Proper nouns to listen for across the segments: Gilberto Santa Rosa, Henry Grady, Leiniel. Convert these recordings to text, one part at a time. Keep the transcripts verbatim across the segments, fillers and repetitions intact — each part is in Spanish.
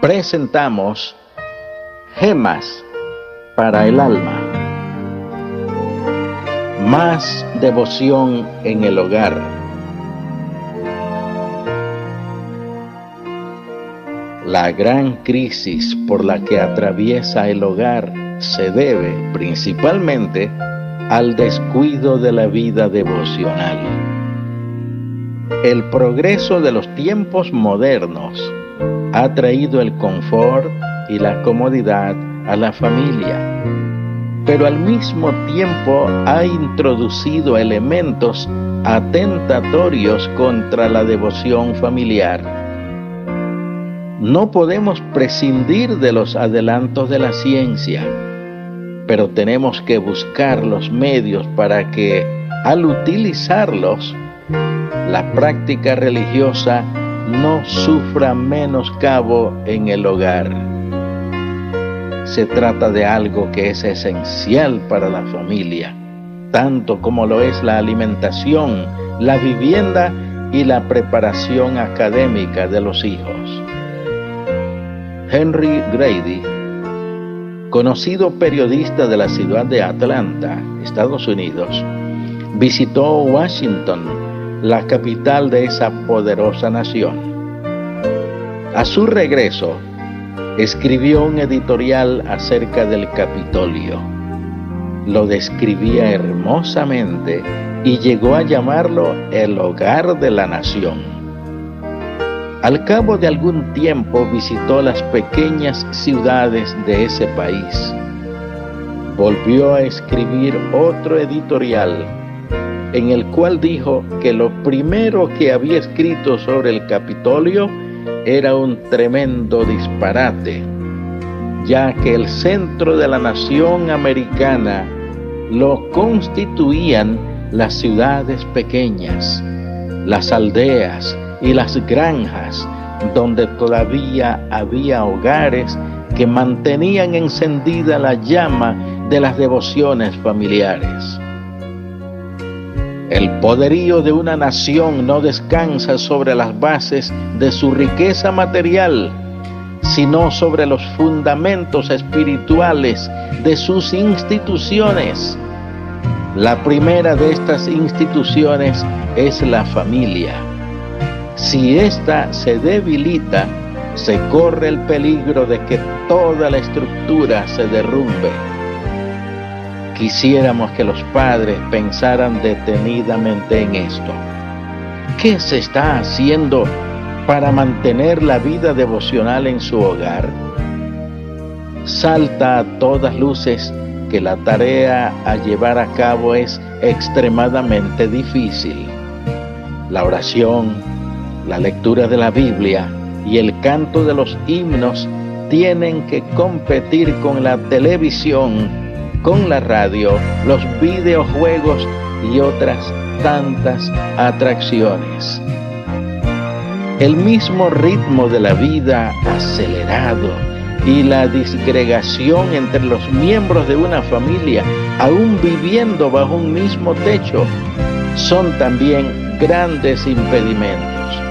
presentamos Gemas para el Alma. Más devoción en el hogar. La gran crisis por la que atraviesa el hogar se debe principalmente al descuido de la vida devocional. El progreso de los tiempos modernos ha traído el confort y la comodidad a la familia, pero al mismo tiempo ha introducido elementos atentatorios contra la devoción familiar. No podemos prescindir de los adelantos de la ciencia, pero tenemos que buscar los medios para que, al utilizarlos, la práctica religiosa no sufra menoscabo en el hogar. Se trata de algo que es esencial para la familia, tanto como lo es la alimentación, la vivienda y la preparación académica de los hijos. Henry Grady, conocido periodista de la ciudad de Atlanta, Estados Unidos, visitó Washington, la capital de esa poderosa nación. A su regreso, escribió un editorial acerca del Capitolio. Lo describía hermosamente y llegó a llamarlo el hogar de la nación. Al cabo de algún tiempo visitó las pequeñas ciudades de ese país. Volvió a escribir otro editorial, en el cual dijo que lo primero que había escrito sobre el Capitolio era un tremendo disparate, ya que el centro de la nación americana lo constituían las ciudades pequeñas, las aldeas y las granjas, donde todavía había hogares que mantenían encendida la llama de las devociones familiares. El poderío de una nación no descansa sobre las bases de su riqueza material, sino sobre los fundamentos espirituales de sus instituciones. La primera de estas instituciones es la familia. Si ésta se debilita, se corre el peligro de que toda la estructura se derrumbe. Quisiéramos que los padres pensaran detenidamente en esto. ¿Qué se está haciendo para mantener la vida devocional en su hogar? Salta a todas luces que la tarea a llevar a cabo es extremadamente difícil. La oración, la lectura de la Biblia y el canto de los himnos tienen que competir con la televisión, con la radio, los videojuegos y otras tantas atracciones. El mismo ritmo de la vida acelerado y la disgregación entre los miembros de una familia, aún viviendo bajo un mismo techo, son también grandes impedimentos.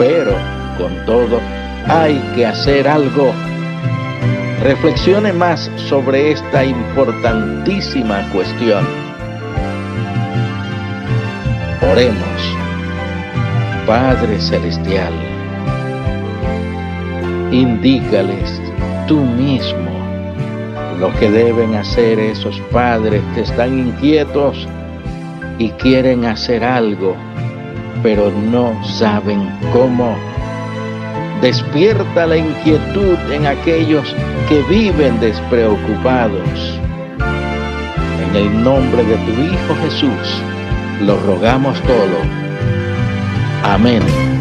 Pero, con todo, hay que hacer algo. Reflexione más sobre esta importantísima cuestión. Oremos. Padre Celestial, indícales tú mismo lo que deben hacer esos padres que están inquietos y quieren hacer algo, pero no saben cómo. Despierta la inquietud en aquellos que viven despreocupados. En el nombre de tu Hijo Jesús, lo rogamos todo. Amén.